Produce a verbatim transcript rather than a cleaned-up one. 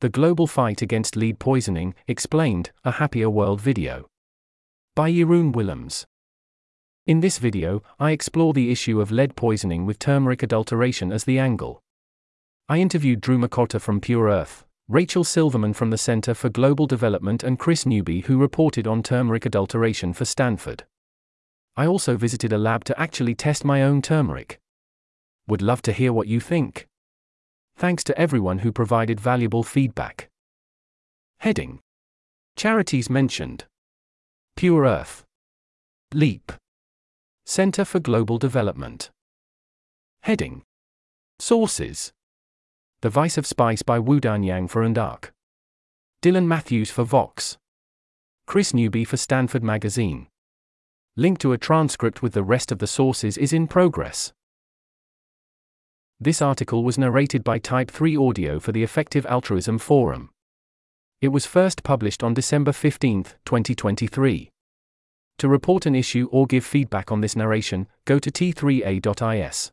The Global Fight Against Lead Poisoning, Explained, A Happier World video. By Jeroen Willems. In this video, I explore the issue of lead poisoning with turmeric adulteration as the angle. I interviewed Drew McCartor from Pure Earth, Rachel Silverman from the Center for Global Development, and Kris Newby, who reported on turmeric adulteration for Stanford. I also visited a lab to actually test my own turmeric. Would love to hear what you think. Thanks to everyone who provided valuable feedback. Heading: Charities mentioned. Pure Earth. LEEP. Center for Global Development. Heading: Sources. The Vice of Spice by Wudan Yan for Undark. Dylan Matthews for Vox. Kris Newby for Stanford Magazine. Link to a transcript with the rest of the sources is in progress. This article was narrated by Type three Audio for the Effective Altruism Forum. It was first published on December fifteenth, twenty twenty-three. To report an issue or give feedback on this narration, go to T three A dot I S.